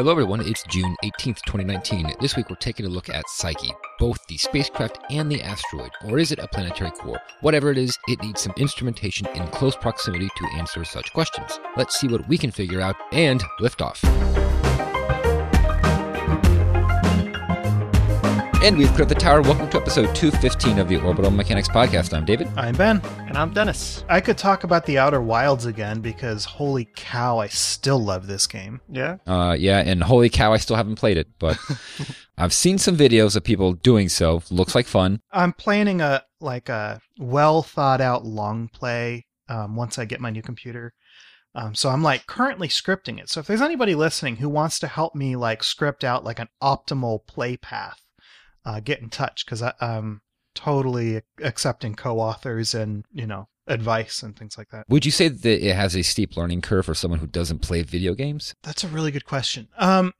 Hello everyone, it's June 18th, 2019. This week we're taking a look at Psyche, both the spacecraft and the asteroid, or is it a planetary core? Whatever it is, it needs some instrumentation in close proximity to answer such questions. Let's see what we can figure out, and lift off. And we've cleared the tower. Welcome to episode 215 of the Orbital Mechanics Podcast. I'm David. I'm Ben. And I'm Dennis. I could talk about the Outer Wilds again because holy cow, I still love this game. Yeah. And holy cow, I still haven't played it, but I've seen some videos of people doing so. Looks like fun. I'm planning a well thought out long play once I get my new computer. So I'm currently scripting it. So if there's anybody listening who wants to help me script out an optimal play path, get in touch because I'm totally accepting co-authors and, advice and things like that. Would you say that it has a steep learning curve for someone who doesn't play video games? That's a really good question.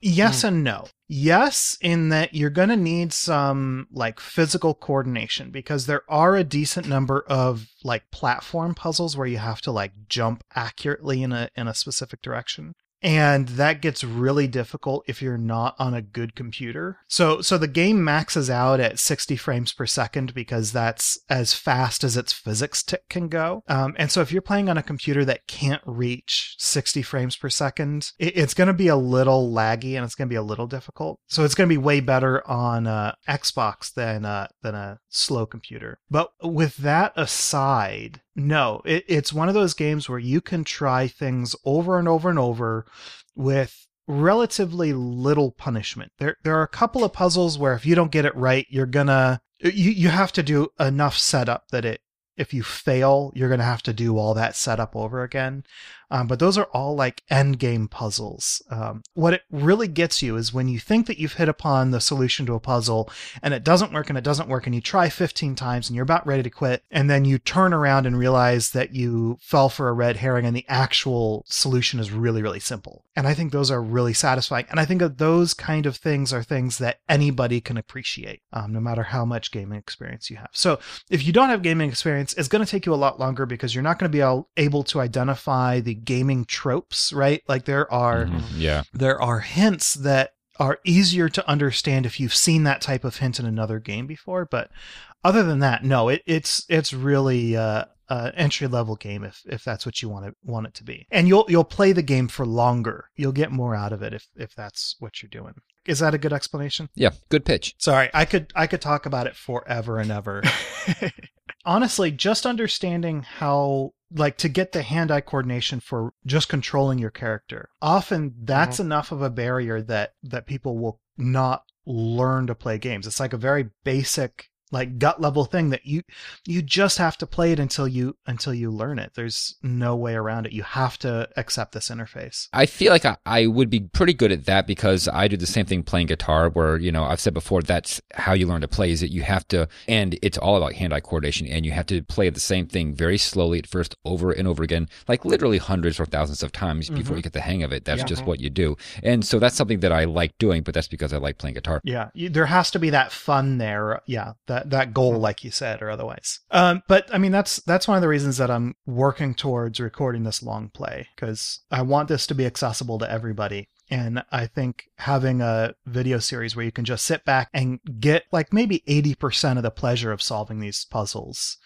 Yes and no. Yes, in that you're going to need some physical coordination because there are a decent number of platform puzzles where you have to jump accurately in a specific direction. And that gets really difficult if you're not on a good computer. So the game maxes out at 60 frames per second because that's as fast as its physics tick can go. And so if you're playing on a computer that can't reach 60 frames per second, it's going to be a little laggy and it's going to be a little difficult. So it's going to be way better on Xbox than a slow computer. But with that aside, no, it's one of those games where you can try things over and over and over with relatively little punishment. There are a couple of puzzles where if you don't get it right, you have to do enough setup that if you fail, you're going to have to do all that setup over again. But those are all end game puzzles. What it really gets you is when you think that you've hit upon the solution to a puzzle and it doesn't work and you try 15 times and you're about ready to quit. And then you turn around and realize that you fell for a red herring and the actual solution is really, really simple. And I think those are really satisfying. And I think that those kind of things are things that anybody can appreciate, no matter how much gaming experience you have. So if you don't have gaming experience, it's going to take you a lot longer because you're not going to be able to identify the gaming tropes, right? There are hints that are easier to understand if you've seen that type of hint in another game before. But other than that, no, it's really entry level game if that's what you want it to be. And you'll play the game for longer. You'll get more out of it if that's what you're doing. Is that a good explanation? Yeah, good pitch. Sorry, I could talk about it forever and ever. Honestly, just understanding how to get the hand-eye coordination for just controlling your character. Often that's enough of a barrier that people will not learn to play games. It's a very basic gut level thing that you just have to play it until you learn it. There's no way around it. You have to accept this interface. I feel I would be pretty good at that because I do the same thing playing guitar where, I've said before, that's how you learn to play is that you have to, and it's all about hand-eye coordination and you have to play the same thing very slowly at first over and over again, literally hundreds or thousands of times before you get the hang of it. That's just what you do. And so that's something that I like doing, but that's because I like playing guitar. Yeah. There has to be that fun there. Yeah. That goal, like you said, or otherwise. But I mean, that's one of the reasons that I'm working towards recording this long play because I want this to be accessible to everybody. And I think having a video series where you can just sit back and get maybe 80% of the pleasure of solving these puzzles.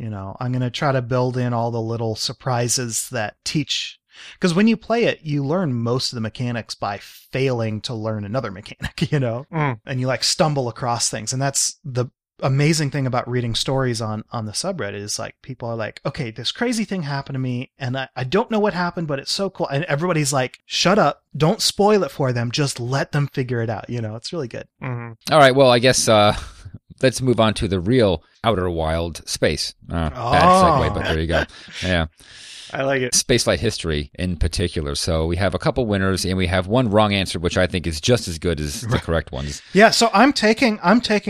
I'm going to try to build in all the little surprises that teach. Because when you play it, you learn most of the mechanics by failing to learn another mechanic, and you stumble across things. And that's the amazing thing about reading stories on the subreddit is people are okay, this crazy thing happened to me and I don't know what happened, but it's so cool. And everybody's shut up. Don't spoil it for them. Just let them figure it out. It's really good. Mm-hmm. All right. Well, I guess, let's move on to the real Outer Wild space. Bad segue, but there you go. Yeah. I like it. Spaceflight history in particular. So we have a couple winners and we have one wrong answer, which I think is just as good as the correct ones. Yeah. So I'm taking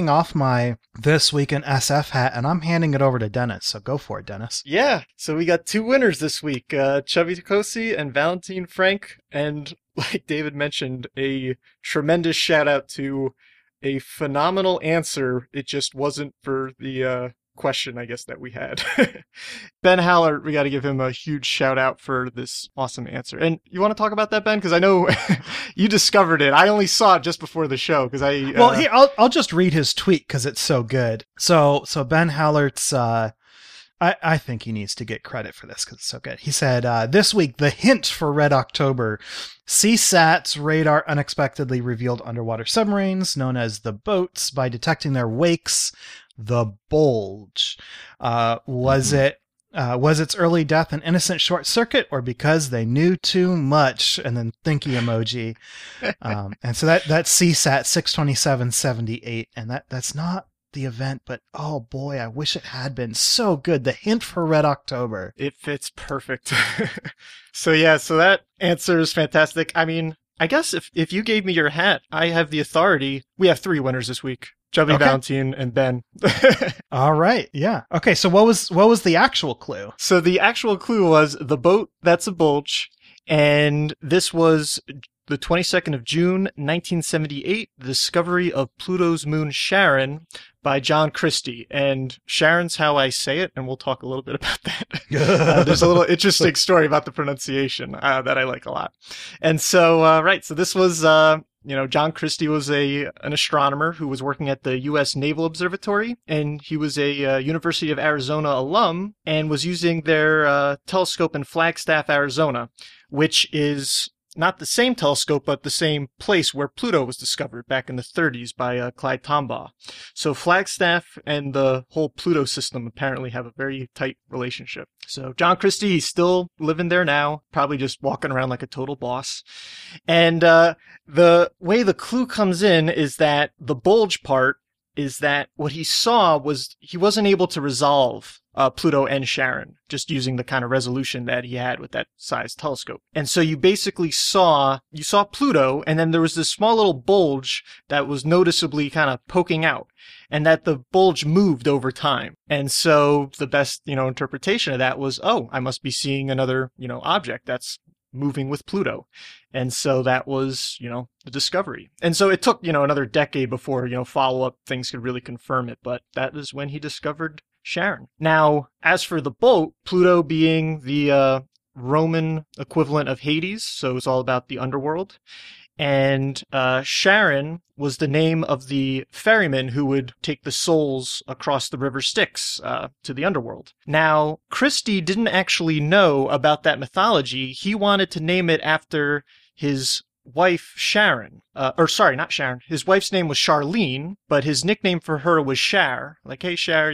off my This Week in SF hat and I'm handing it over to Dennis. So go for it, Dennis. Yeah. So we got two winners this week, Chevy Tukosi and Valentin Frank. And like David mentioned, a tremendous shout out to a phenomenal answer. It just wasn't for the question, I guess, that we had. Ben Hallard, we got to give him a huge shout out for this awesome answer. And you want to talk about that, Ben? Because I know you discovered it. I only saw it just before the show because I... Well, here, I'll just read his tweet because it's so good. So Ben Hallert's... I think he needs to get credit for this because it's so good. He said, this week, the hint for Red October, CSAT's radar unexpectedly revealed underwater submarines known as the boats by detecting their wakes, the bulge. Was its early death an innocent short circuit, or because they knew too much? And then thinky emoji. And so that's CSAT 62778. And that's not the event, but oh boy, I wish it had been. So good, the hint for Red October, it fits perfect. So that answer is fantastic. I mean, I guess if you gave me your hat, I have the authority. We have three winners this week: Chubby, okay, Valentin, and Ben. All right, yeah, okay. So what was the actual clue? So the actual clue was the boat that's a bulge, and this was the 22nd of June, 1978, the discovery of Pluto's moon Charon by John Christy. And Charon's how I say it, and we'll talk a little bit about that. There's a little interesting story about the pronunciation that I like a lot. And so, so this was... John Christy was an astronomer who was working at the U.S. Naval Observatory, and he was a University of Arizona alum and was using their telescope in Flagstaff, Arizona, which is not the same telescope, but the same place where Pluto was discovered back in the 30s by Clyde Tombaugh. So Flagstaff and the whole Pluto system apparently have a very tight relationship. So John Christy, he's still living there now, probably just walking around like a total boss. And the way the clue comes in is that the bulge part is that what he saw was he wasn't able to resolve Pluto and Charon, just using the kind of resolution that he had with that size telescope. And so you basically saw Pluto, and then there was this small little bulge that was noticeably kind of poking out, and that the bulge moved over time. And so the best, interpretation of that was, oh, I must be seeing another, object that's moving with Pluto. And so that was, the discovery. And so it took, another decade before, follow-up things could really confirm it. But that is when he discovered Charon. Now, as for the boat, Pluto being the Roman equivalent of Hades, so it's all about the underworld. And Charon was the name of the ferryman who would take the souls across the River Styx to the underworld. Now, Christy didn't actually know about that mythology. He wanted to name it after his wife, Charon. Not Charon. His wife's name was Charlene, but his nickname for her was Char. Like, hey, Char,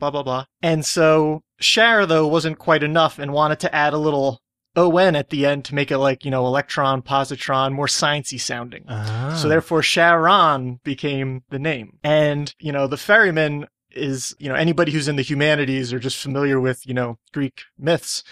blah, blah, blah. And so Char, though, wasn't quite enough and wanted to add a little O-N at the end to make it like, electron, positron, more sciencey sounding. Ah. So therefore Charon became the name. And, the ferryman is, anybody who's in the humanities or just familiar with, Greek myths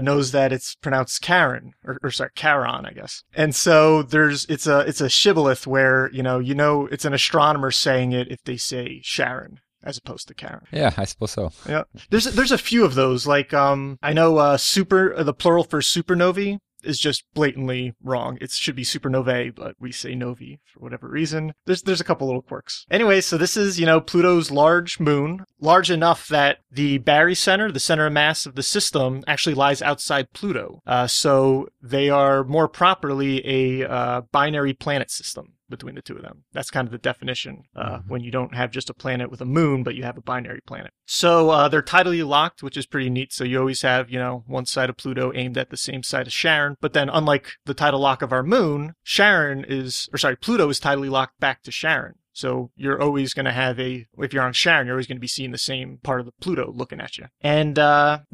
knows that it's pronounced Charon or Charon, I guess. And so it's a shibboleth where, it's an astronomer saying it if they say Charon as opposed to Charon. Yeah, I suppose so. Yeah, there's a few of those. Like I know the plural for supernovae is just blatantly wrong. It should be supernovae, but we say novae for whatever reason. There's a couple little quirks. Anyway, so this is, Pluto's large moon, large enough that the barycenter, the center of mass of the system, actually lies outside Pluto. So they are more properly a binary planet system between the two of them. That's kind of the definition when you don't have just a planet with a moon, but you have a binary planet. So they're tidally locked, which is pretty neat. So you always have, one side of Pluto aimed at the same side as Charon. But then unlike the tidal lock of our moon, Pluto is tidally locked back to Charon. So you're always going to have if you're on Charon, you're always going to be seeing the same part of the Pluto looking at you. And the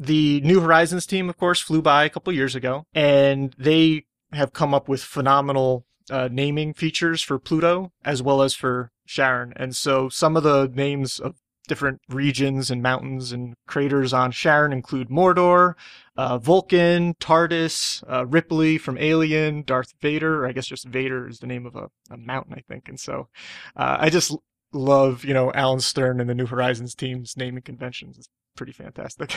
New Horizons team, of course, flew by a couple years ago, and they have come up with phenomenal naming features for Pluto as well as for Charon. And so some of the names of different regions and mountains and craters on Charon include Mordor, Vulcan, TARDIS, Ripley from Alien, Darth Vader, or I guess just Vader is the name of a mountain, I think. And so I just love, Alan Stern and the New Horizons team's naming conventions. It's pretty fantastic.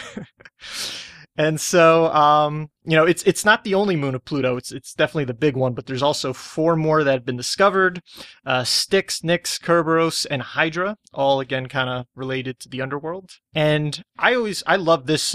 And so, you know, it's not the only moon of Pluto. It's definitely the big one, but there's also four more that have been discovered. Styx, Nix, Kerberos, and Hydra, all again kind of related to the underworld. And I love this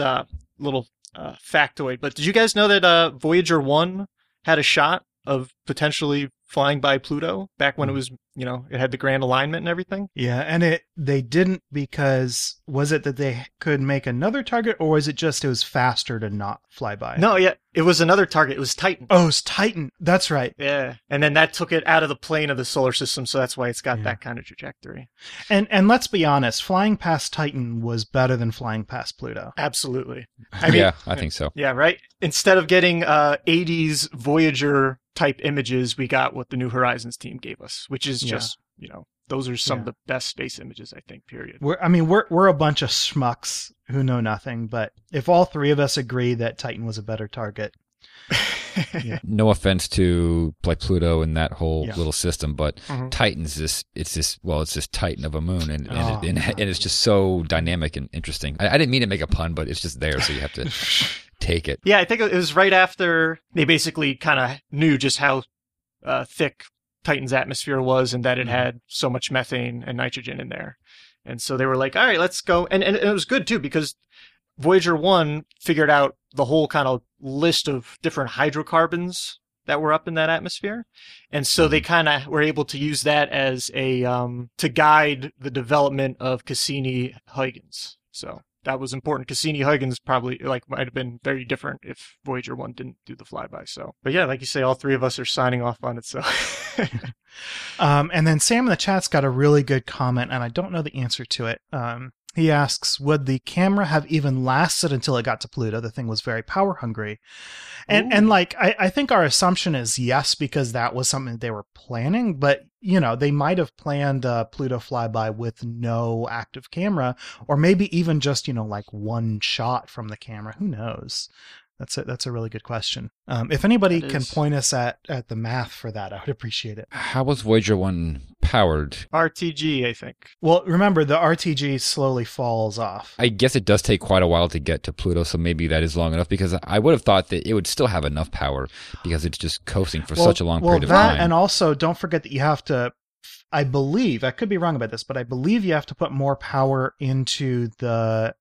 little factoid, but did you guys know that Voyager 1 had a shot of potentially flying by Pluto back when it was, you know, it had the grand alignment and everything? Yeah, and they didn't because, was it that they could make another target, or was it just it was faster to not fly by? No, yeah, it was another target. It was Titan. Oh, it was Titan. That's right. Yeah, and then that took it out of the plane of the solar system, so that's why it's got that kind of trajectory. And let's be honest, flying past Titan was better than flying past Pluto. Absolutely. I mean, yeah, I think so. Yeah, right? Instead of getting 80s Voyager type images, we got what the New Horizons team gave us, which is just, you know, those are some of the best space images, I think, period. We're a bunch of schmucks who know nothing, but if all three of us agree that Titan was a better target. No offense to Pluto and that whole little system, but Titan's this Titan of a moon, and it's just so dynamic and interesting. I didn't mean to make a pun, but it's just there, so you have to take it. Yeah, I think it was right after they basically kind of knew just how thick Titan's atmosphere was and that it had so much methane and nitrogen in there. And so they were like, all right, let's go. And it was good, too, because Voyager 1 figured out the whole kind of list of different hydrocarbons that were up in that atmosphere. And so they kind of were able to use that as a to guide the development of Cassini-Huygens. So that was important. Cassini-Huygens probably might have been very different if Voyager 1 didn't do the flyby. So, but yeah, like you say, all three of us are signing off on it. So, and then Sam in the chat's got a really good comment, and I don't know the answer to it. He asks, would the camera have even lasted until it got to Pluto? The thing was very power hungry. And I think our assumption is yes, because that was something that they were planning, but you know, they might have planned a Pluto flyby with no active camera, or maybe even just, you know, like one shot from the camera. Who knows? That's a really good question. If anybody can point us at the math for that, I would appreciate it. How was Voyager 1 powered? RTG, I think. Well, remember, the RTG slowly falls off. I guess it does take quite a while to get to Pluto, so maybe that is long enough, because I would have thought that it would still have enough power because it's just coasting for such a long period of time. And also, don't forget that you have to, I believe, I could be wrong about this, but I believe you have to put more power into the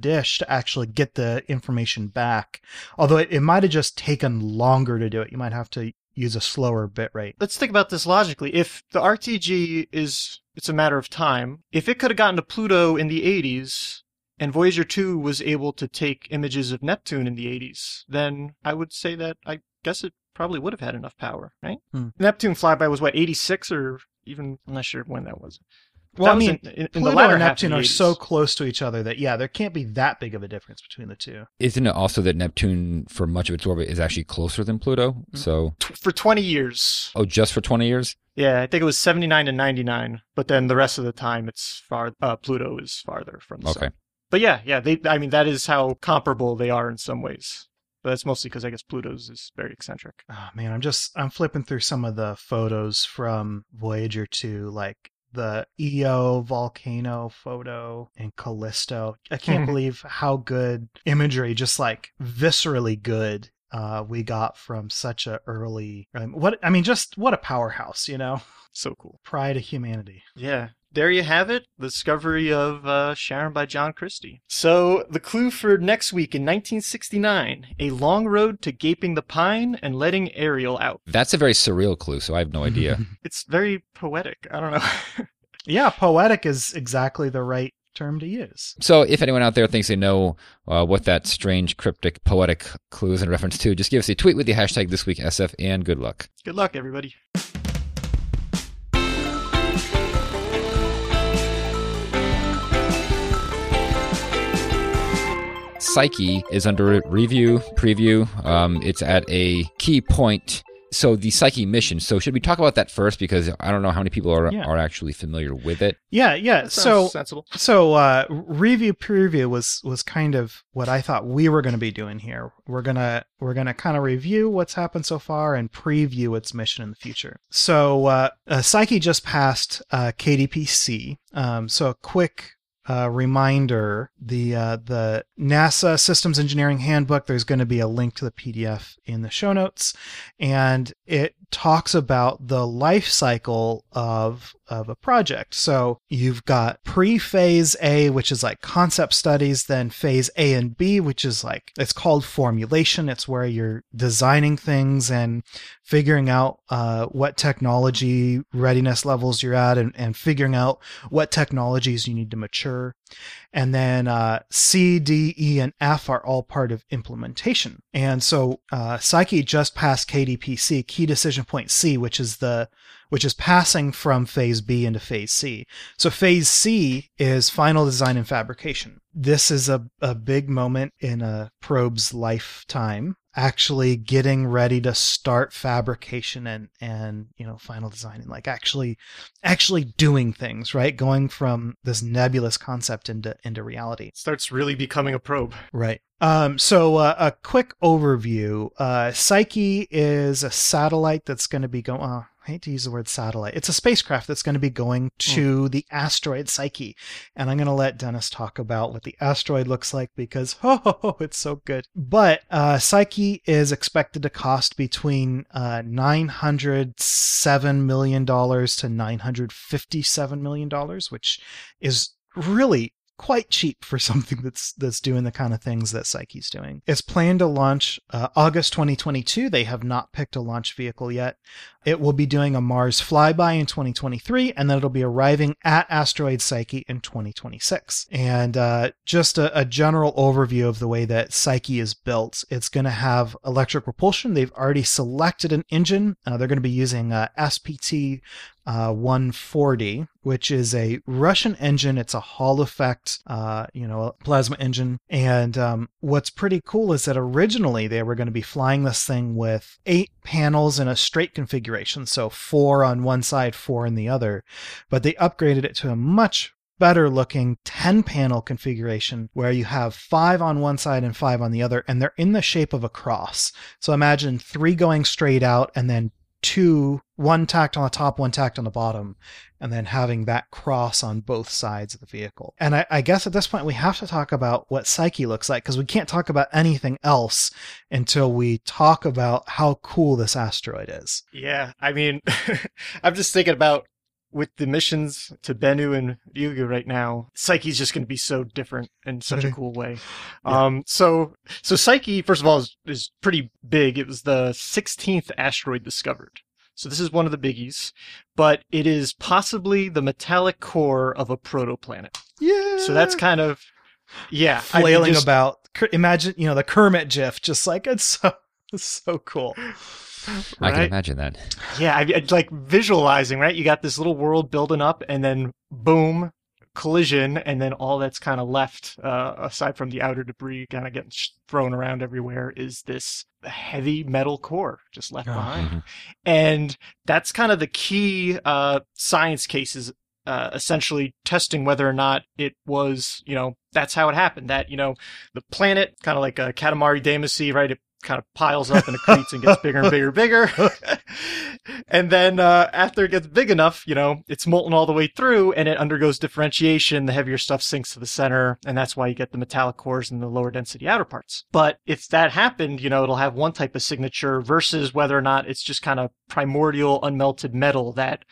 dish to actually get the information back. Although it might have just taken longer to do it. You might have to use a slower bit rate. Let's think about this logically. If the RTG it's a matter of time, if it could have gotten to Pluto in the 80s and Voyager 2 was able to take images of Neptune in the 80s, then I would say that I guess it probably would have had enough power, right? Neptune flyby was what, 86, or even, I'm not sure when that was. Well, I mean, Pluto and Neptune are so close to each other that, yeah, there can't be that big of a difference between the two. Isn't it also that Neptune, for much of its orbit, is actually closer than Pluto? Mm-hmm. So for 20 years. Oh, just for 20 years? Yeah, I think it was 79 to 99, but then the rest of the time, it's far. Pluto is farther from the sun. But yeah, that is how comparable they are in some ways. But that's mostly because I guess Pluto's is very eccentric. Oh, man, I'm flipping through some of the photos from Voyager 2, the Io volcano photo and Callisto. I can't believe how good imagery, just viscerally good, we got from such a early. Just what a powerhouse, you know? So cool. Pride of humanity. Yeah. There you have it, the discovery of Charon by John Christy. So the clue for next week in 1969, a long road to gaping the pine and letting Ariel out. That's a very surreal clue, so I have no idea. It's very poetic. I don't know. Yeah, poetic is exactly the right term to use. So if anyone out there thinks they know what that strange, cryptic, poetic clue is in reference to, just give us a tweet with the hashtag ThisWeekSF, and good luck. Good luck, everybody. Psyche is under review, preview. It's at a key point. So the Psyche mission. So should we talk about that first? Because I don't know how many people are actually familiar with it. Yeah. That sounds sensible. So review preview was kind of what I thought we were going to be doing here. We're gonna kind of review what's happened so far and preview its mission in the future. So Psyche just passed KDP-C. So a quick reminder, the NASA Systems Engineering Handbook, there's going to be a link to the PDF in the show notes, and it talks about the life cycle of a project. So you've got pre-phase A, which is like concept studies, then phase A and B, which is like, it's called formulation. It's where you're designing things and figuring out what technology readiness levels you're at, and figuring out what technologies you need to mature. And then C, D, E, and F are all part of implementation. And so Psyche just passed KDPC, key decision point C, which is passing from phase B into phase C. So phase C is final design and fabrication. This is a big moment in a probe's lifetime, actually getting ready to start fabrication and you know, final design, and like actually doing things, right? Going from this nebulous concept into reality. It starts really becoming a probe. Right. So a quick overview. Psyche is a satellite that's going to be going... I hate to use the word satellite. It's a spacecraft that's going to be going to the asteroid Psyche. And I'm going to let Dennis talk about what the asteroid looks like because, oh, it's so good. But Psyche is expected to cost between $907 million to $957 million, which is really quite cheap for something that's doing the kind of things that Psyche's doing. It's planned to launch August 2022. They have not picked a launch vehicle yet. It will be doing a Mars flyby in 2023, and then it'll be arriving at asteroid Psyche in 2026. And just a general overview of the way that Psyche is built. It's going to have electric propulsion. They've already selected an engine. They're going to be using SPT 140, which is a Russian engine. It's a Hall effect, plasma engine. And what's pretty cool is that originally they were going to be flying this thing with 8 panels in a straight configuration. So 4 on one side, 4 on the other. But they upgraded it to a much better looking 10-panel configuration where you have 5 on one side and 5 on the other. And they're in the shape of a cross. So imagine 3 going straight out and then 2, one tacked on the top, one tacked on the bottom, and then having that cross on both sides of the vehicle. And I guess at this point we have to talk about what Psyche looks like, because we can't talk about anything else until we talk about how cool this asteroid is. Yeah, I mean, I'm just thinking about with the missions to Bennu and Ryugu right now, Psyche's just going to be so different in such a cool way. Yeah. So Psyche, first of all, is pretty big. It was the 16th asteroid discovered. So this is one of the biggies, but it is possibly the metallic core of a protoplanet. Yeah. So that's kind of, yeah. Flailing about. Imagine, the Kermit GIF, just like it's so cool. Right? I can imagine that. Yeah, I like visualizing, right? You got this little world building up, and then boom, collision, and then all that's kind of left, aside from the outer debris kind of getting thrown around everywhere, is this heavy metal core just left behind. Mm-hmm. And that's kind of the key science cases, essentially testing whether or not it was, that's how it happened. That, the planet, kind of like a Katamari Damacy, right? It kind of piles up and accretes and gets bigger and bigger and bigger. And then after it gets big enough, it's molten all the way through and it undergoes differentiation. The heavier stuff sinks to the center, and that's why you get the metallic cores and the lower density outer parts. But if that happened, it'll have one type of signature versus whether or not it's just kind of primordial unmelted metal that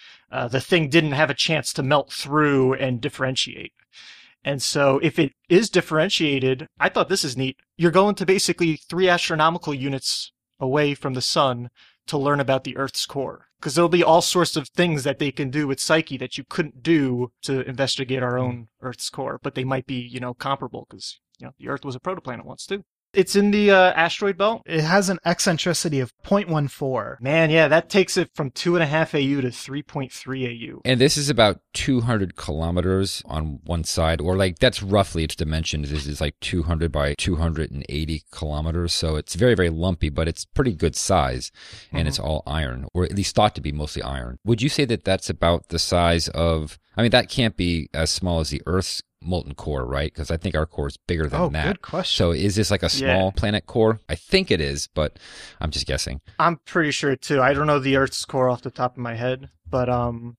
the thing didn't have a chance to melt through and differentiate. And so if it is differentiated, I thought this is neat. You're going to basically 3 astronomical units away from the sun to learn about the Earth's core, because there'll be all sorts of things that they can do with Psyche that you couldn't do to investigate our own Earth's core, but they might be, comparable because, the Earth was a protoplanet once too. It's in the asteroid belt. It has an eccentricity of 0.14. Man, yeah, that takes it from 2.5 AU to 3.3 AU. And this is about 200 kilometers on one side, or like that's roughly its dimensions. This is like 200 by 280 kilometers. So it's very, very lumpy, but it's pretty good size. And It's all iron, or at least thought to be mostly iron. Would you say that that's about the size of, that can't be as small as the Earth's molten core, right? Because I think our core is bigger than that. Good question. So is this like a small planet core? I think it is, but I'm just guessing. I'm pretty sure too. I don't know the Earth's core off the top of my head, But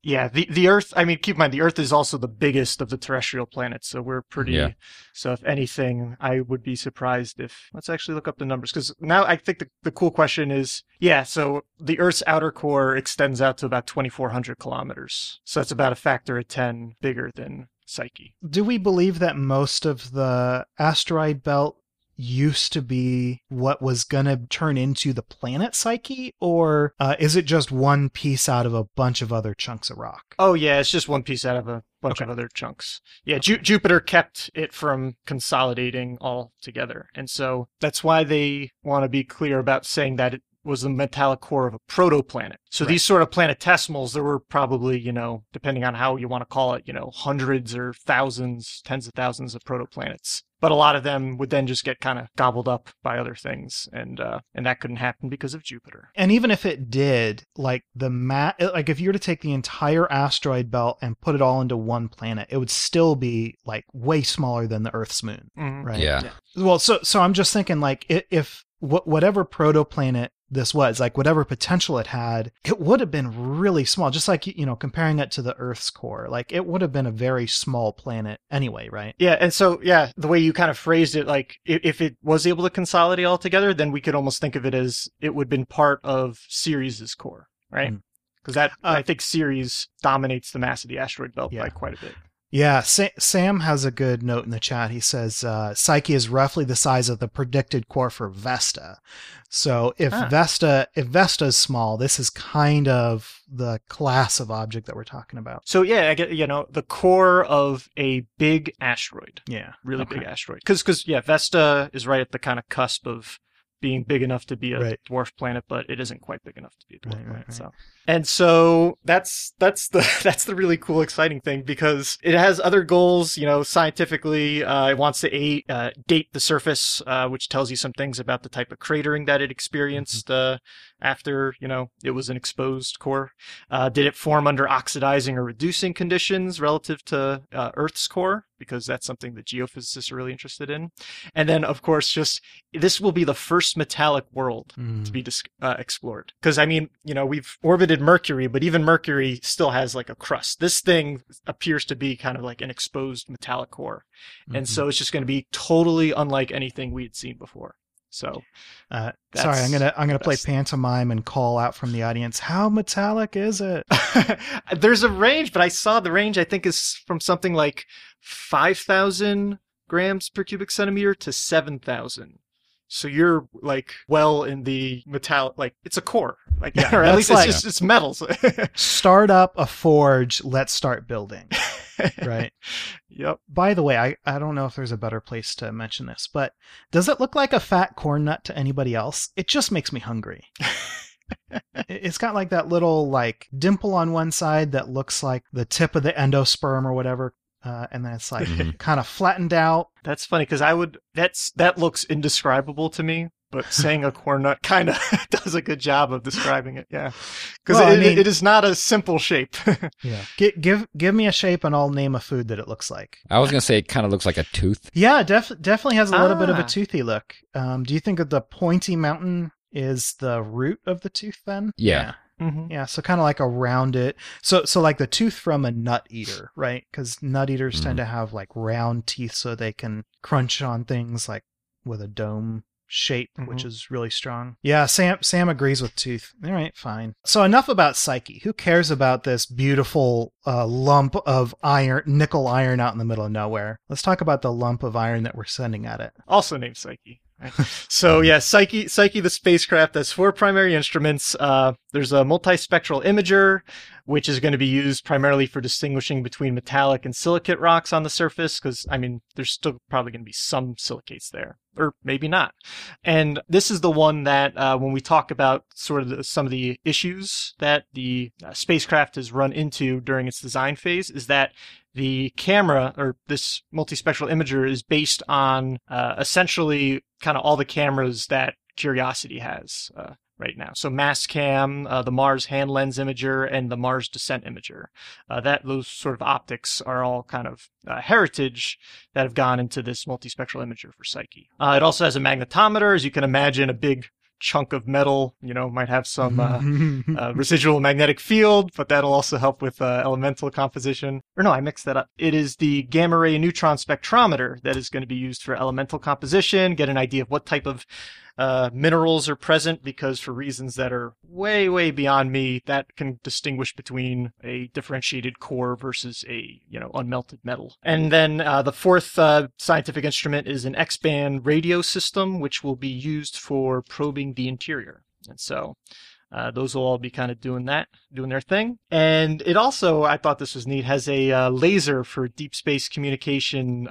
yeah, the Earth, I mean, keep in mind, the Earth is also the biggest of the terrestrial planets. So we're pretty, so if anything, I would be surprised if, let's actually look up the numbers. Because now I think the cool question is, yeah, so the Earth's outer core extends out to about 2,400 kilometers. So that's about a factor of 10 bigger than Psyche. Do we believe that most of the asteroid belt used to be what was going to turn into the planet Psyche, or is it just one piece out of a bunch of other chunks of rock? Oh, yeah, it's just one piece out of a bunch of other chunks. Yeah, Jupiter kept it from consolidating all together. And so that's why they want to be clear about saying that it was the metallic core of a protoplanet. So these sort of planetesimals, there were probably, you know, depending on how you want to call it, you know, hundreds or thousands, tens of thousands of protoplanets. But a lot of them would then just get kind of gobbled up by other things, and that couldn't happen because of Jupiter. And even if it did, like the like if you were to take the entire asteroid belt and put it all into one planet, it would still be like way smaller than the Earth's moon, right? Yeah. Well, so I'm just thinking, like, if whatever protoplanet this was, like whatever potential it had, it would have been really small. Just like, you know, comparing it to the Earth's core, like it would have been a very small planet anyway, right? Yeah. And so, yeah, the way you kind of phrased it, like if it was able to consolidate all together, then we could almost think of it as it would have been part of Ceres's core, right? Because that, I think Ceres dominates the mass of the asteroid belt by quite a bit. Yeah, Sam has a good note in the chat. He says, Psyche is roughly the size of the predicted core for Vesta. So if Vesta's small, this is kind of the class of object that we're talking about. So yeah, I get, you know, the core of a big asteroid. Yeah. Really big asteroid. Because yeah, Vesta is right at the kind of cusp of being big enough to be a dwarf planet, but it isn't quite big enough to be a dwarf planet. Right. So that's the really cool, exciting thing, because it has other goals. You know, scientifically, it wants to date the surface, which tells you some things about the type of cratering that it experienced after, you know, it was an exposed core. Did it form under oxidizing or reducing conditions relative to Earth's core? Because that's something that geophysicists are really interested in. And then, of course, just this will be the first metallic world to be explored. Because, I mean, you know, we've orbited Mercury, but even Mercury still has like a crust. This thing appears to be kind of like an exposed metallic core. And so it's just going to be totally unlike anything we had seen before. So, sorry, I'm gonna play pantomime and call out from the audience. How metallic is it? There's a range, but I saw the range, I think, is from something like 5,000 grams per cubic centimeter to 7,000. So you're like well in the metallic, like it's a core, like or at least like, it's metals. Start up a forge. Let's start building. Right. Yep. By the way, I don't know if there's a better place to mention this, but does it look like a fat corn nut to anybody else? It just makes me hungry. It's got like that little like dimple on one side that looks like the tip of the endosperm or whatever. And then it's like kind of flattened out. That's funny, because that looks indescribable to me. But saying a corn nut kind of does a good job of describing it, yeah. Because it is not a simple shape. Yeah, give me a shape and I'll name a food that it looks like. I was gonna say it kind of looks like a tooth. Yeah, definitely has a little bit of a toothy look. Do you think that the pointy mountain is the root of the tooth then? Yeah. Mm-hmm. Yeah, so kind of like a rounded, so like the tooth from a nut eater, right? Because nut eaters tend to have like round teeth, so they can crunch on things like with a dome shape, which is really strong. Yeah, Sam agrees with tooth. All right, fine. So enough about Psyche. Who cares about this beautiful lump of nickel iron out in the middle of nowhere? Let's talk about the lump of iron that we're sending at it. Also named Psyche. So yeah, Psyche, the spacecraft has four primary instruments. There's a multispectral imager, which is going to be used primarily for distinguishing between metallic and silicate rocks on the surface, because, I mean, there's still probably going to be some silicates there, or maybe not. And this is the one that, when we talk about sort of some of the issues that the spacecraft has run into during its design phase, is that the camera, or this multispectral imager, is based on essentially kind of all the cameras that Curiosity has right now. So MassCam, the Mars Hand Lens Imager, and the Mars Descent Imager. Those sort of optics are all kind of heritage that have gone into this multispectral imager for Psyche. It also has a magnetometer, as you can imagine, a big chunk of metal, you know, might have some residual magnetic field, but that'll also help with elemental composition. Or no, I mixed that up. It is the gamma ray neutron spectrometer that is going to be used for elemental composition, get an idea of what type of minerals are present, because for reasons that are way, way beyond me, that can distinguish between a differentiated core versus a, you know, unmelted metal. And then the fourth scientific instrument is an X-band radio system, which will be used for probing the interior. And so those will all be kind of doing their thing. And it also, I thought this was neat, has a laser for deep space communication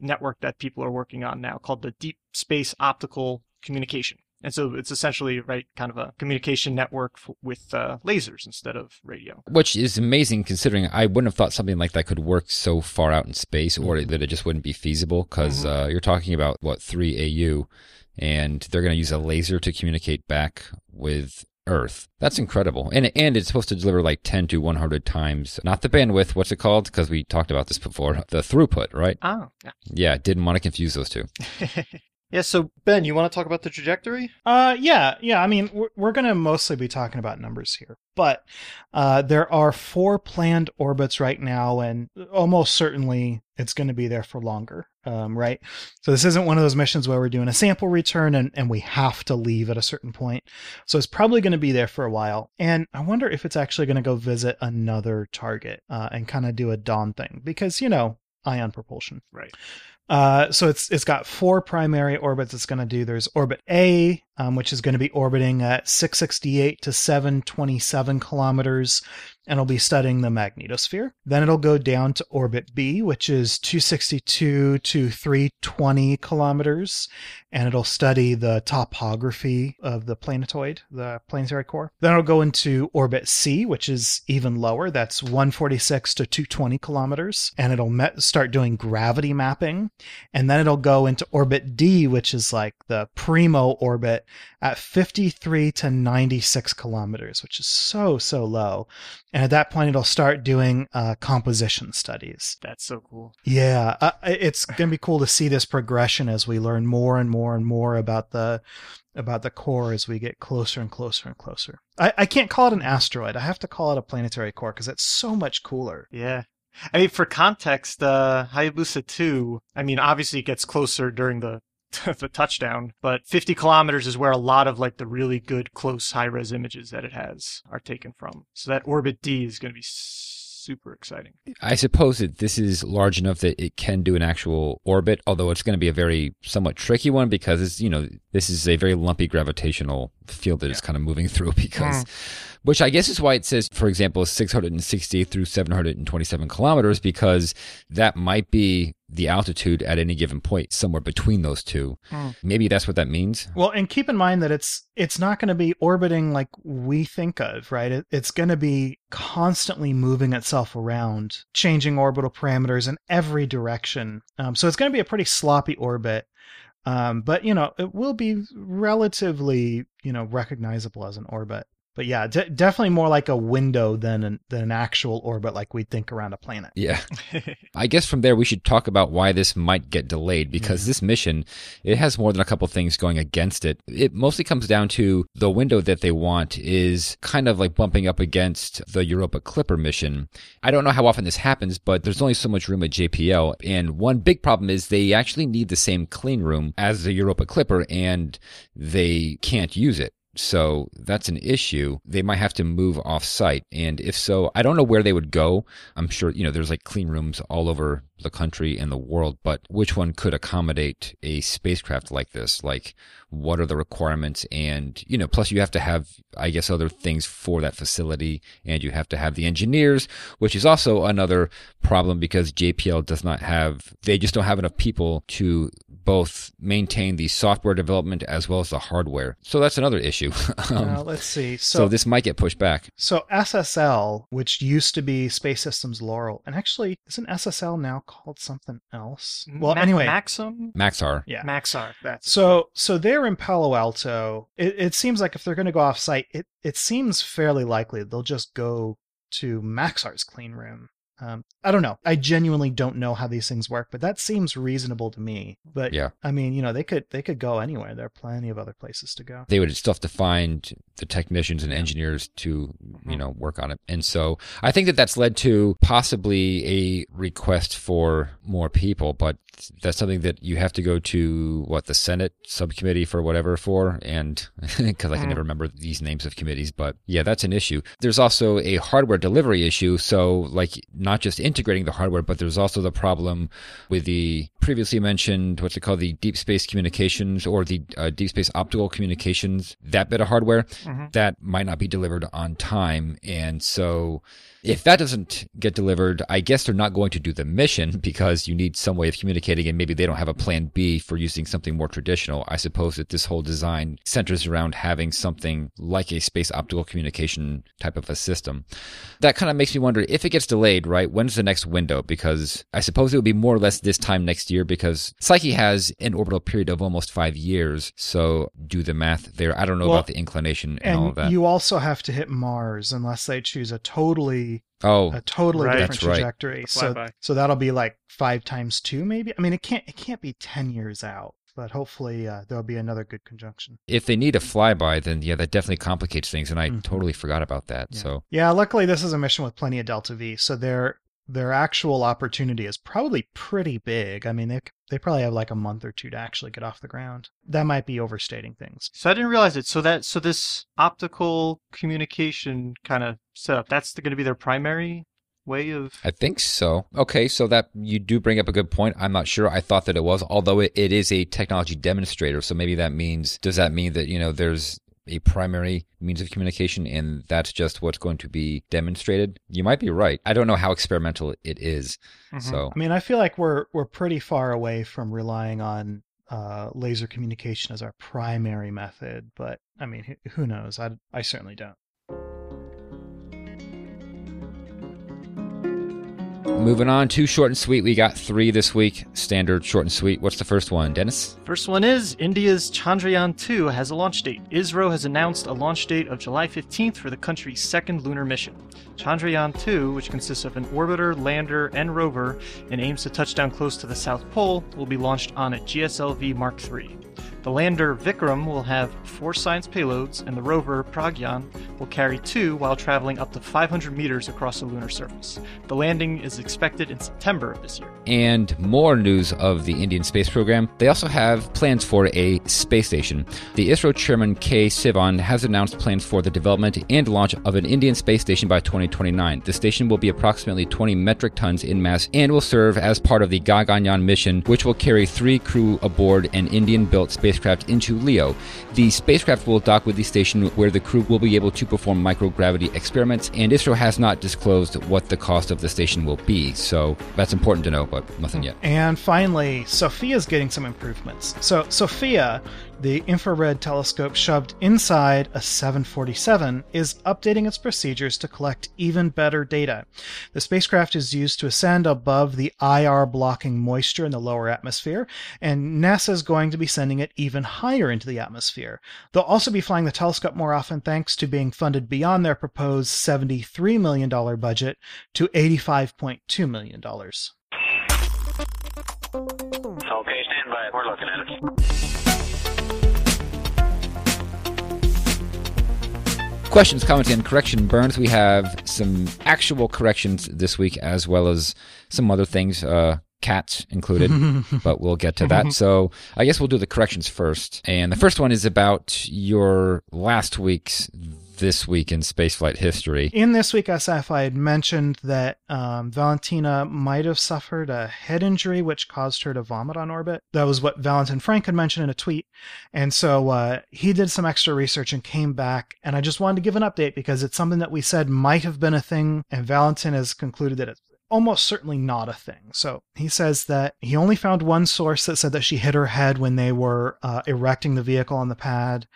network that people are working on now called the Deep Space Optical communication. And so it's essentially, right, kind of a communication network with lasers instead of radio. Which is amazing, considering I wouldn't have thought something like that could work so far out in space, or that it just wouldn't be feasible, because you're talking about, what, 3 AU, and they're going to use a laser to communicate back with Earth. That's incredible. And it's supposed to deliver like 10 to 100 times, not the bandwidth, what's it called? Because we talked about this before, the throughput, right? Oh, yeah. Yeah, didn't want to confuse those two. Yeah, so Ben, you want to talk about the trajectory? Yeah. I mean, we're going to mostly be talking about numbers here, but there are 4 planned orbits right now, and almost certainly it's going to be there for longer, right? So this isn't one of those missions where we're doing a sample return and we have to leave at a certain point. So it's probably going to be there for a while, and I wonder if it's actually going to go visit another target and kind of do a dawn thing, because, you know, ion propulsion, right? So it's got 4 primary orbits it's going to do. There's orbit A, which is going to be orbiting at 668 to 727 kilometers, and it'll be studying the magnetosphere. Then it'll go down to orbit B, which is 262 to 320 kilometers, and it'll study the topography of the planetoid, the planetary core. Then it'll go into orbit C, which is even lower. That's 146 to 220 kilometers, and it'll start doing gravity mapping. And then it'll go into orbit D, which is like the primo orbit at 53 to 96 kilometers, which is so, so low. And at that point, it'll start doing composition studies. That's so cool. Yeah, it's going to be cool to see this progression as we learn more and more and more about the core as we get closer and closer and closer. I can't call it an asteroid. I have to call it a planetary core because it's so much cooler. Yeah. I mean, for context, Hayabusa 2, I mean, obviously it gets closer during the touchdown, but 50 kilometers is where a lot of like the really good close high-res images that it has are taken from. So that orbit D is going to be super exciting. I suppose that this is large enough that it can do an actual orbit, although it's going to be a very somewhat tricky one because it's, you know, this is a very lumpy gravitational field that it's kind of moving through because, which I guess is why it says, for example, 660 through 727 kilometers, because that might be the altitude at any given point somewhere between those two. Maybe that's what that means. Well, and keep in mind that it's not going to be orbiting like we think of, right? It's going to be constantly moving itself around, changing orbital parameters in every direction. So it's going to be a pretty sloppy orbit. But, you know, it will be relatively, you know, recognizable as an orbit. But yeah, definitely more like a window than an actual orbit like we'd think around a planet. Yeah. I guess from there we should talk about why this might get delayed, because this mission, it has more than a couple things going against it. It mostly comes down to the window that they want is kind of like bumping up against the Europa Clipper mission. I don't know how often this happens, but there's only so much room at JPL. And one big problem is they actually need the same clean room as the Europa Clipper, and they can't use it. So that's an issue. They might have to move off site. And if so, I don't know where they would go. I'm sure, you know, there's like clean rooms all over the country and the world, but which one could accommodate a spacecraft like this? Like, what are the requirements? And, you know, plus you have to have, I guess, other things for that facility, and you have to have the engineers, which is also another problem because JPL does not have, they just don't have enough people to both maintain the software development as well as the hardware. So that's another issue. Let's see. So this might get pushed back. So SSL, which used to be Space Systems Laurel, and actually isn't SSL now called something else? Well, anyway. Maxar. Yeah. Maxar. That's so they're in Palo Alto. It seems like if they're going to go off site, it seems fairly likely they'll just go to Maxar's clean room. I don't know. I genuinely don't know how these things work, but that seems reasonable to me. But yeah, I mean, you know, they could go anywhere. There are plenty of other places to go. They would still have to find the technicians and engineers to, you know, work on it. And so I think that that's led to possibly a request for more people, but that's something that you have to go to, what, the Senate subcommittee for whatever for, and because I can never remember these names of committees, but yeah, that's an issue. There's also a hardware delivery issue. So like, not just integrating the hardware, but there's also the problem with the previously mentioned, what's it called, the deep space communications, or the deep space optical communications, that bit of hardware, that might not be delivered on time. And so if that doesn't get delivered, I guess they're not going to do the mission, because you need some way of communicating, and maybe they don't have a plan B for using something more traditional. I suppose that this whole design centers around having something like a space optical communication type of a system. That kind of makes me wonder if it gets delayed, right? When's the next window? Because I suppose it would be more or less this time next year, because Psyche has an orbital period of almost 5 years. So do the math there. I don't know about the inclination and all of that. You also have to hit Mars unless they choose a totally different trajectory. Right. So that'll be like 5 times 2, maybe. I mean, it can't be 10 years out. But hopefully there'll be another good conjunction. If they need a flyby, then yeah, that definitely complicates things. And I totally forgot about that. Yeah. So yeah, luckily this is a mission with plenty of delta V. So their actual opportunity is probably pretty big. I mean, they probably have like a month or two to actually get off the ground. That might be overstating things. So I didn't realize it. So this optical communication kind of setup, that's going to be their primary way of... I think so. Okay, so that you do bring up a good point. I'm not sure. I thought that it was, although it is a technology demonstrator. So maybe that means, does that mean that, you know, there's a primary means of communication and that's just what's going to be demonstrated? You might be right. I don't know how experimental it is. So I mean, I feel like we're pretty far away from relying on laser communication as our primary method, but I mean, who knows? I certainly don't. Moving on to short and sweet. We got 3 this week. Standard short and sweet. What's the first one, Dennis? First one is India's Chandrayaan-2 has a launch date. ISRO has announced a launch date of July 15th for the country's second lunar mission. Chandrayaan-2, which consists of an orbiter, lander, and rover, and aims to touch down close to the South Pole, will be launched on a GSLV Mark III. The lander Vikram will have 4 science payloads, and the rover Pragyan will carry 2 while traveling up to 500 meters across the lunar surface. The landing is expected in September of this year. And more news of the Indian space program. They also have plans for a space station. The ISRO chairman K. Sivan has announced plans for the development and launch of an Indian space station by 2029. The station will be approximately 20 metric tons in mass and will serve as part of the Gaganyaan mission, which will carry 3 crew aboard an Indian-built space spacecraft into LEO. The spacecraft will dock with the station, where the crew will be able to perform microgravity experiments, and ISRO has not disclosed what the cost of the station will be, so that's important to know, but nothing yet. And finally, SOFIA's getting some improvements. So SOFIA, the infrared telescope shoved inside a 747, is updating its procedures to collect even better data. The spacecraft is used to ascend above the IR blocking moisture in the lower atmosphere, and NASA is going to be sending it even higher into the atmosphere. They'll also be flying the telescope more often thanks to being funded beyond their proposed $73 million budget to $85.2 million. Okay, stand by. We're looking at it. Questions, comments, and correction burns. We have some actual corrections this week, as well as some other things, cats included, but we'll get to that. So I guess we'll do the corrections first. And the first one is about your last week's This Week in Spaceflight History. In This Week SF, I had mentioned that Valentina might have suffered a head injury, which caused her to vomit on orbit. That was what Valentin Frank had mentioned in a tweet. And so he did some extra research and came back. And I just wanted to give an update because it's something that we said might have been a thing. And Valentin has concluded that it's almost certainly not a thing. So he says that he only found one source that said that she hit her head when they were erecting the vehicle on the pad.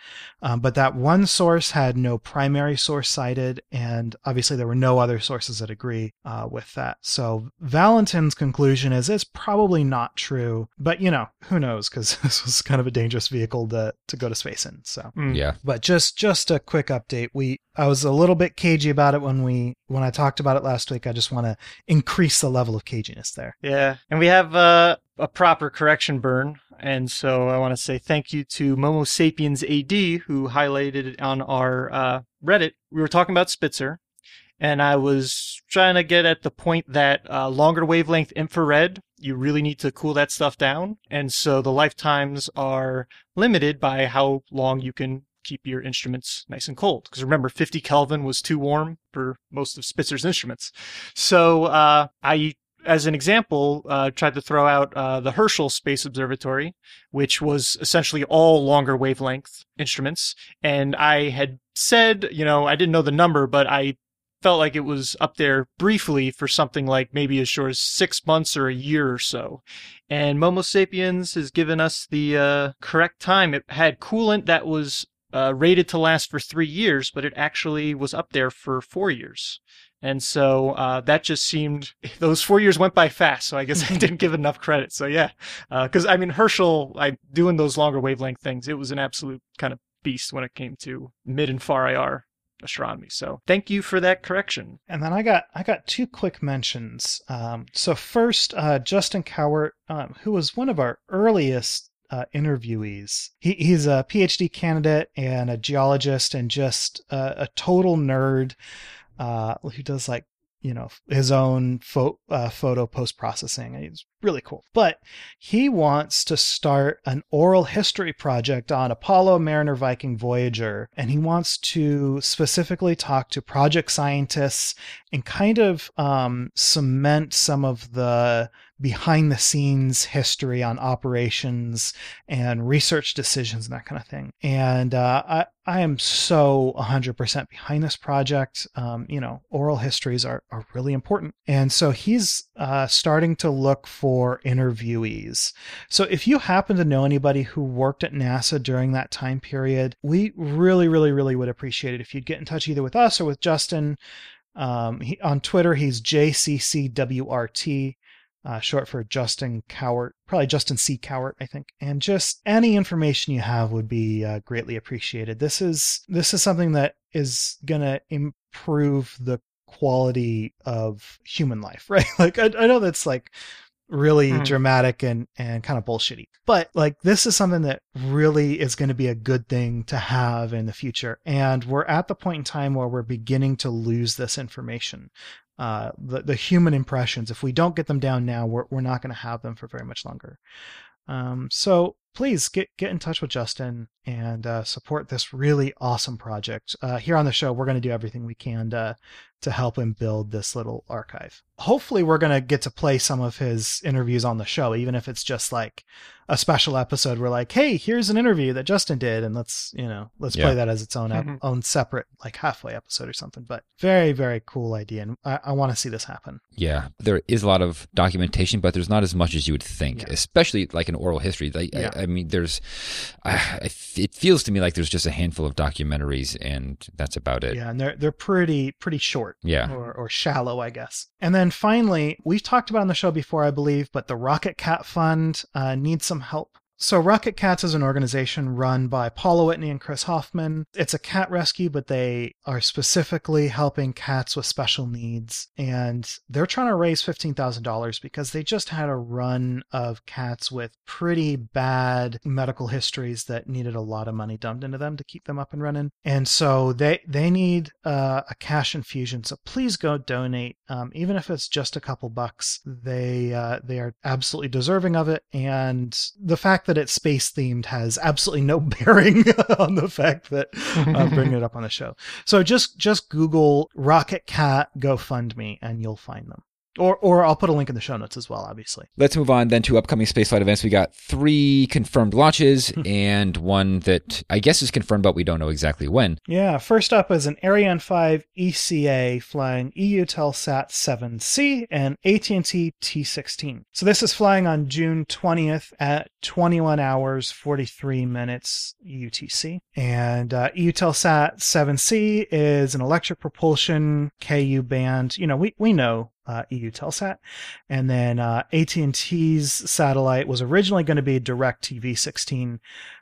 But that one source had no primary source cited. And obviously there were no other sources that agree with that. So Valentin's conclusion is it's probably not true, but you know, who knows? Cause this was kind of a dangerous vehicle to go to space in. So, yeah, but just a quick update. We, I was a little bit cagey about it when I talked about it last week. I just want to increase the level of caginess there. Yeah, and we have a proper correction burn. And so I want to say thank you to Momo Sapiens AD, who highlighted it on our Reddit. We were talking about Spitzer, and I was trying to get at the point that longer wavelength infrared, you really need to cool that stuff down. And so the lifetimes are limited by how long you can keep your instruments nice and cold. Because remember, 50 Kelvin was too warm for most of Spitzer's instruments. So I, as an example, tried to throw out the Herschel Space Observatory, which was essentially all longer wavelength instruments. And I had said, you know, I didn't know the number, but I felt like it was up there briefly for something like maybe as short as 6 months or a year or so. And Momo Sapiens has given us the correct time. It had coolant that was rated to last for 3 years, but it actually was up there for 4 years. And so that just seemed, those 4 years went by fast, so I guess I didn't give enough credit. So yeah, because I mean, Herschel, doing those longer wavelength things, it was an absolute kind of beast when it came to mid and far IR astronomy. So thank you for that correction. And then I got two quick mentions. So first, Justin Cowart, who was one of our earliest interviewees. He's a PhD candidate and a geologist and just a total nerd. Who does his own photo post-processing. It's really cool. But he wants to start an oral history project on Apollo, Mariner, Viking, Voyager. And he wants to specifically talk to project scientists and kind of cement some of the behind-the-scenes history on operations and research decisions and that kind of thing. And I am so 100% behind this project. Oral histories are really important. And so he's starting to look for interviewees. So if you happen to know anybody who worked at NASA during that time period, we really, really, really would appreciate it if you'd get in touch either with us or with Justin. On Twitter, he's JCCWRT. Short for Justin Cowart, probably Justin C. Cowart, I think. And just any information you have would be greatly appreciated. This is something that is going to improve the quality of human life, right? Like, I know that's like really dramatic and kind of bullshitty, but like, this is something that really is going to be a good thing to have in the future. And we're at the point in time where we're beginning to lose this information. The human impressions, if we don't get them down now, we're not going to have them for very much longer. So please get in touch with Justin and support this really awesome project. Here on the show, we're going to do everything we can to help him build this little archive. Hopefully we're going to get to play some of his interviews on the show, even if it's just like a special episode. We're like, hey, here's an interview that Justin did, and let's play that as its own own separate like halfway episode or something. But very, very cool idea, and I want to see this happen. Yeah, there is a lot of documentation, but there's not as much as you would think, especially like in oral history. It feels to me like there's just a handful of documentaries, and that's about it. Yeah, and they're pretty short, or shallow, I guess. And then finally, we've talked about on the show before, I believe, but the Rocket Cat Fund needs some help. So Rocket Cats is an organization run by Paula Whitney and Chris Hoffman. It's a cat rescue, but they are specifically helping cats with special needs. And they're trying to raise $15,000 because they just had a run of cats with pretty bad medical histories that needed a lot of money dumped into them to keep them up and running. And so they need a cash infusion. So please go donate. Even if it's just a couple bucks, they are absolutely deserving of it. And the fact that it's space themed has absolutely no bearing on the fact that I'm bringing it up on the show. So just Google Rocket Cat GoFundMe and you'll find them. Or I'll put a link in the show notes as well, obviously. Let's move on then to upcoming spaceflight events. We got 3 confirmed launches and one that I guess is confirmed, but we don't know exactly when. Yeah, first up is an Ariane 5 ECA flying EU Telsat 7C and AT&T T16. So this is flying on June 20th at 21 hours, 43 minutes UTC. And EU Telsat 7C is an electric propulsion KU band. You know, we know EU Telsat. And then AT&T's satellite was originally going to be DirecTV 16,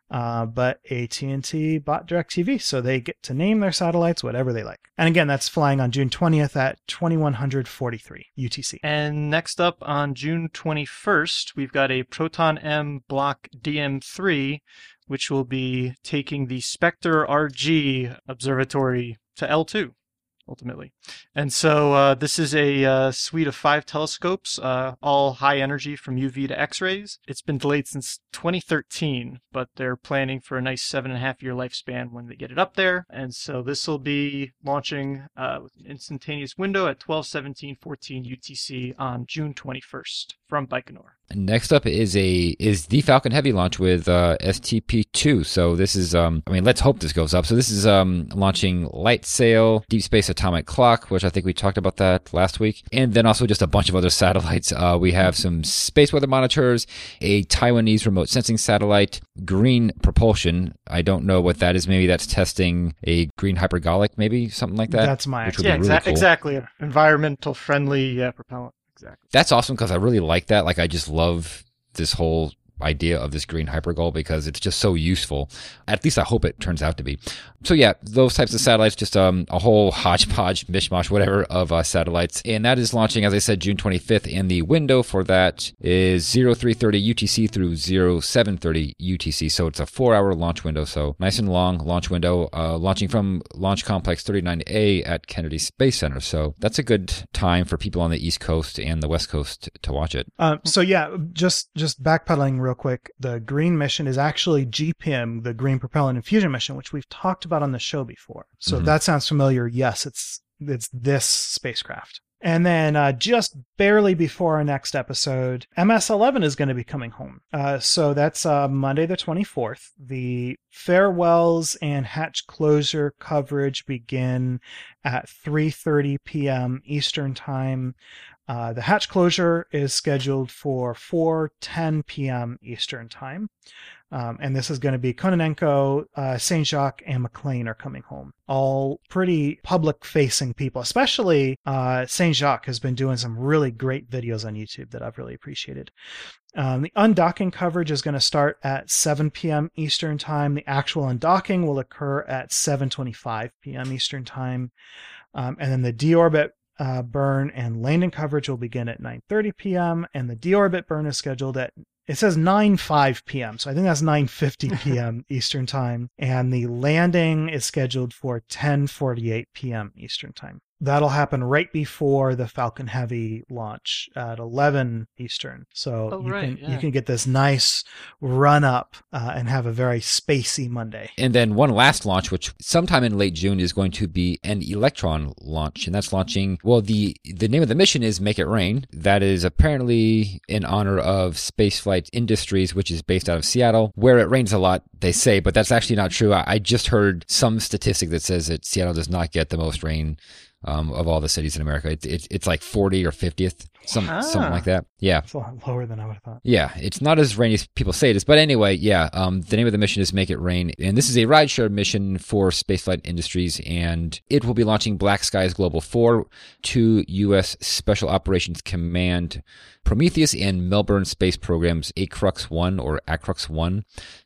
but AT&T bought DirecTV, so they get to name their satellites whatever they like. And again, that's flying on June 20th at 2143 UTC. And next up on June 21st, we've got a Proton-M Block DM3, which will be taking the Spectre RG observatory to L2, ultimately. And so this is a suite of 5 telescopes, all high energy from UV to X-rays. It's been delayed since 2013, but they're planning for a nice 7.5-year lifespan when they get it up there. And so this will be launching with an instantaneous window at 12:17:14 UTC on June 21st from Baikonur. Next up is the Falcon Heavy launch with STP-2. So this is, I mean, let's hope this goes up. So this is launching LightSail, Deep Space Atomic Clock, which I think we talked about that last week, and then also just a bunch of other satellites. We have some space weather monitors, a Taiwanese remote sensing satellite, green propulsion. I don't know what that is. Maybe that's testing a green hypergolic, maybe something like that. That's my idea. Yeah, really cool. Exactly. Environmental friendly propellant. Exactly. That's awesome because I really like that. Like, I just love this whole idea of this green hypergol because it's just so useful. At least I hope it turns out to be. So yeah, those types of satellites, just a whole hodgepodge, mishmash, whatever of satellites. And that is launching, as I said, June 25th. And the window for that is 0330 UTC through 0730 UTC. So it's a 4-hour launch window. So nice and long launch window, launching from Launch Complex 39A at Kennedy Space Center. So that's a good time for people on the East Coast and the West Coast to watch it. So yeah, just backpedaling real quick, the green mission is actually GPIM, the Green Propellant Infusion mission, which we've talked about on the show before. So If that sounds familiar, yes, it's this spacecraft. And then just barely before our next episode, MS-11 is going to be coming home. So that's Monday the 24th. The farewells and hatch closure coverage begin at 3:30 p.m. Eastern Time. The hatch closure is scheduled for 4:10 p.m. Eastern Time. And this is going to be Kononenko, St. Jacques, and McLean are coming home. All pretty public-facing people, especially St. Jacques has been doing some really great videos on YouTube that I've really appreciated. The undocking coverage is going to start at 7 p.m. Eastern Time. The actual undocking will occur at 7:25 p.m. Eastern Time. And then the deorbit, burn and landing coverage will begin at 9:30 p.m. And the deorbit burn is scheduled at, it says 9:05 p.m. So I think that's 9:50 p.m. Eastern Time. And the landing is scheduled for 10:48 p.m. Eastern Time. That'll happen right before the Falcon Heavy launch at 11 Eastern. So you can get this nice run up and have a very spacey Monday. And then one last launch, which sometime in late June is going to be an Electron launch. And that's launching, well, the name of the mission is Make It Rain. That is apparently in honor of Spaceflight Industries, which is based out of Seattle, where it rains a lot, they say, but that's actually not true. I just heard some statistic that says that Seattle does not get the most rain of all the cities in America. It's like 40 or 50th, something like that. Yeah. It's a lot lower than I would have thought. Yeah. It's not as rainy as people say it is. But anyway, yeah, the name of the mission is Make It Rain. And this is a rideshare mission for Spaceflight Industries. And it will be launching Black Skies Global 4 to U.S. Special Operations Command Prometheus and Melbourne Space Program's Acrux 1.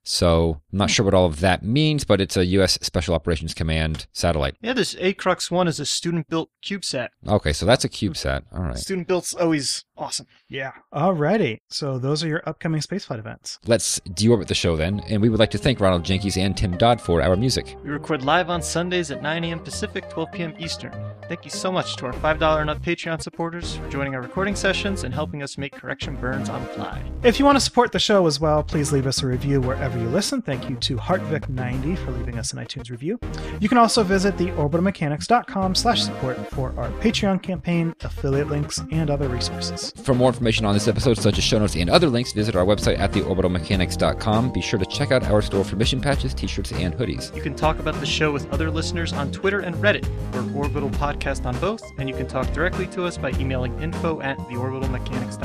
So I'm not sure what all of that means, but it's a U.S. Special Operations Command satellite. Yeah, this Acrux 1 is a student-built CubeSat. Okay, so that's a CubeSat. All right. Student-built's always awesome. Yeah. Alrighty. So those are your upcoming spaceflight events. Let's deorbit the show then, and we would like to thank Ronald Jenkins and Tim Dodd for our music. We record live on Sundays at 9 a.m. Pacific, 12 p.m. Eastern. Thank you so much to our $5 and up Patreon supporters for joining our recording sessions and helping us make correction burns on the fly. If you want to support the show as well, please leave us a review wherever you listen. Thank you to Hartvic90 for leaving us an iTunes review. You can also visit theorbitalmechanics.com/support for our Patreon campaign, affiliate links, and other resources. For more information on this episode, such as show notes and other links, visit our website at theorbitalmechanics.com. Be sure to check out our store for mission patches, t-shirts, and hoodies. You can talk about the show with other listeners on Twitter and Reddit. We're Orbital Podcast on both, and you can talk directly to us by emailing info@theorbitalmechanics.com.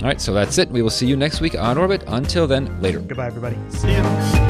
All right, so that's it. We will see you next week on Orbit. Until then, later. Goodbye, everybody. See you.